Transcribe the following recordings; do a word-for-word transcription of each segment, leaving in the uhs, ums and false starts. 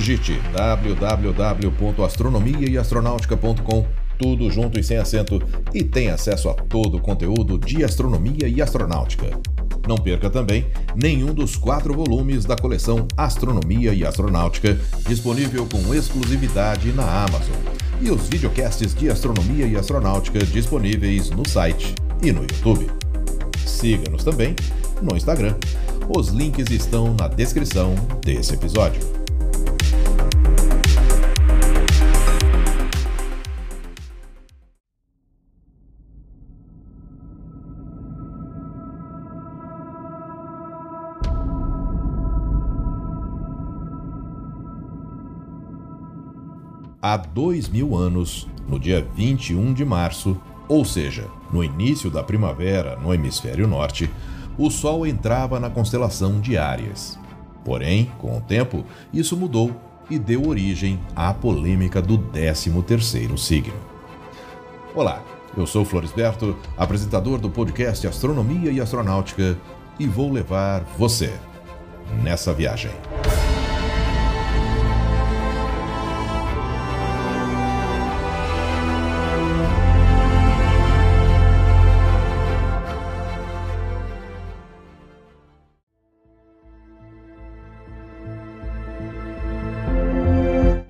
digite w w w ponto astronomia e astronautica ponto com, tudo junto e sem acento, e tem acesso a todo o conteúdo de astronomia e astronáutica. Não perca também nenhum dos quatro volumes da coleção Astronomia e Astronáutica, disponível com exclusividade na Amazon, e os videocasts de Astronomia e Astronáutica disponíveis no site e no YouTube. Siga-nos também no Instagram. Os links estão na descrição desse episódio. Há dois mil anos, no dia vinte e um de março, ou seja, no início da primavera no hemisfério norte, o Sol entrava na constelação de Áries. Porém, com o tempo, isso mudou e deu origem à polêmica do décimo terceiro signo. Olá, eu sou Florisberto, apresentador do podcast Astronomia e Astronáutica, e vou levar você nessa viagem.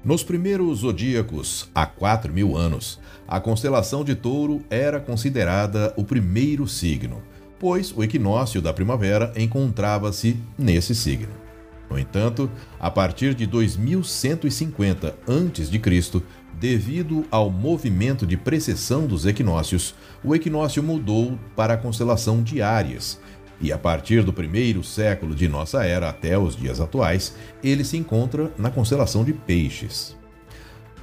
Nos primeiros zodíacos, há quatro mil anos, a constelação de Touro era considerada o primeiro signo, pois o equinócio da primavera encontrava-se nesse signo. No entanto, a partir de dois mil cento e cinquenta antes de Cristo, devido ao movimento de precessão dos equinócios, o equinócio mudou para a constelação de Áries, e a partir do primeiro século de nossa era até os dias atuais, ele se encontra na constelação de Peixes.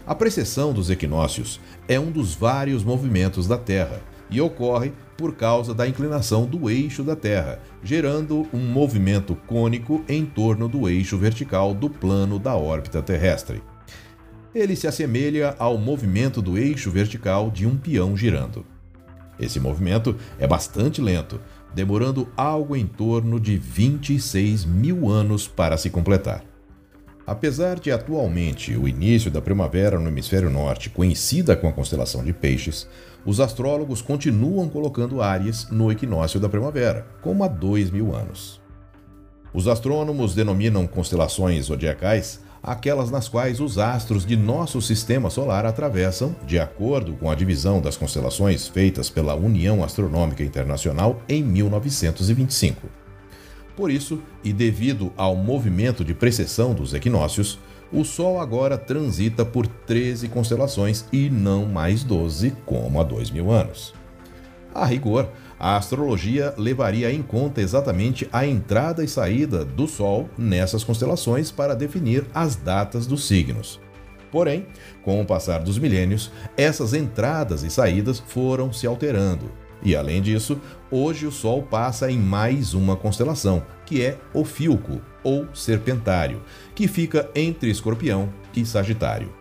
A precessão dos equinócios é um dos vários movimentos da Terra e ocorre por causa da inclinação do eixo da Terra, gerando um movimento cônico em torno do eixo vertical do plano da órbita terrestre. Ele se assemelha ao movimento do eixo vertical de um peão girando. Esse movimento é bastante lento, demorando algo em torno de vinte e seis mil anos para se completar. Apesar de atualmente o início da primavera no hemisfério norte coincida com a constelação de Peixes, os astrólogos continuam colocando Áries no equinócio da primavera, como há dois mil anos. Os astrônomos denominam constelações zodiacais aquelas nas quais os astros de nosso sistema solar atravessam, de acordo com a divisão das constelações feitas pela União Astronômica Internacional em mil novecentos e vinte e cinco. Por isso, e devido ao movimento de precessão dos equinócios, o Sol agora transita por treze constelações e não mais doze, como há dois mil anos. A rigor, a astrologia levaria em conta exatamente a entrada e saída do Sol nessas constelações para definir as datas dos signos. Porém, com o passar dos milênios, essas entradas e saídas foram se alterando. E além disso, hoje o Sol passa em mais uma constelação, que é Ofiúco, ou Serpentário, que fica entre Escorpião e Sagitário.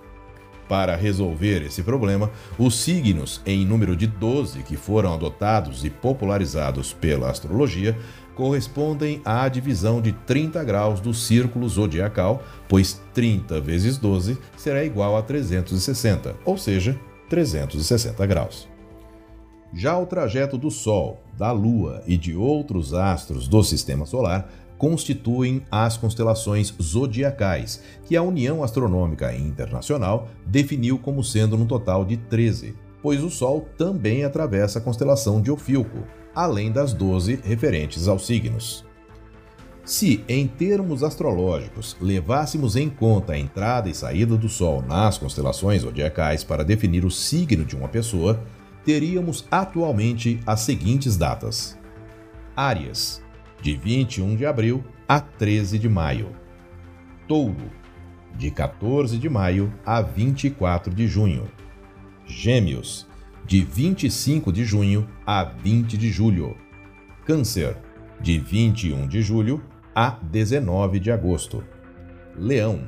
Para resolver esse problema, os signos em número de doze que foram adotados e popularizados pela astrologia correspondem à divisão de trinta graus do círculo zodiacal, pois trinta vezes doze será igual a trezentos e sessenta, ou seja, trezentos e sessenta graus. Já o trajeto do Sol, da Lua e de outros astros do sistema solar constituem as constelações zodiacais, que a União Astronômica Internacional definiu como sendo no total de treze, pois o Sol também atravessa a constelação de Ofiúco, além das doze referentes aos signos. Se, em termos astrológicos, levássemos em conta a entrada e saída do Sol nas constelações zodiacais para definir o signo de uma pessoa, teríamos atualmente as seguintes datas: Áries, de vinte e um de abril a treze de maio. Touro, de quatorze de maio a vinte e quatro de junho. Gêmeos, de vinte e cinco de junho a vinte de julho. Câncer, de vinte e um de julho a dezenove de agosto. Leão,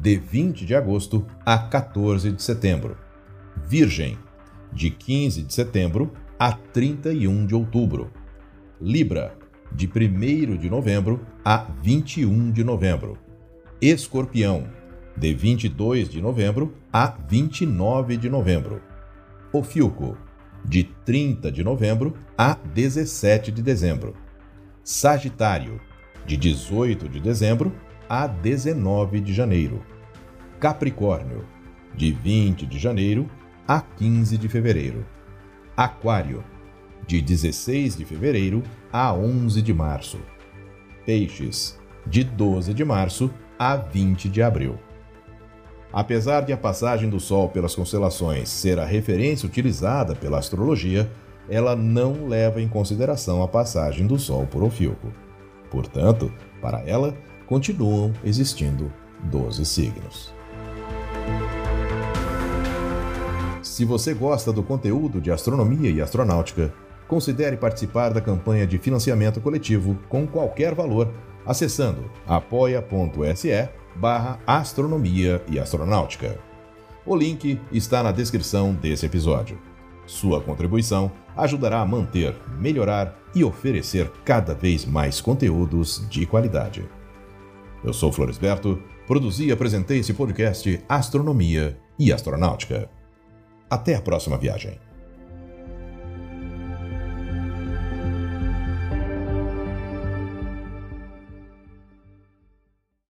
de vinte de agosto a quatorze de setembro. Virgem, de quinze de setembro a trinta e um de outubro. Libra, de primeiro de novembro a vinte e um de novembro. Escorpião, de vinte e dois de novembro a vinte e nove de novembro. Ofiúco, de trinta de novembro a dezessete de dezembro. Sagitário, de dezoito de dezembro a dezenove de janeiro. Capricórnio, de vinte de janeiro a quinze de fevereiro. Aquário, de dezesseis de fevereiro a onze de março. Peixes, de doze de março a vinte de abril. Apesar de a passagem do Sol pelas constelações ser a referência utilizada pela astrologia, ela não leva em consideração a passagem do Sol por Ofiúco. Portanto, para ela, continuam existindo doze signos. Se você gosta do conteúdo de astronomia e astronáutica, considere participar da campanha de financiamento coletivo com qualquer valor, acessando apoia.se barra astronomia e astronáutica. O link está na descrição desse episódio. Sua contribuição ajudará a manter, melhorar e oferecer cada vez mais conteúdos de qualidade. Eu sou Florisberto, produzi e apresentei esse podcast Astronomia e Astronáutica. Até a próxima viagem.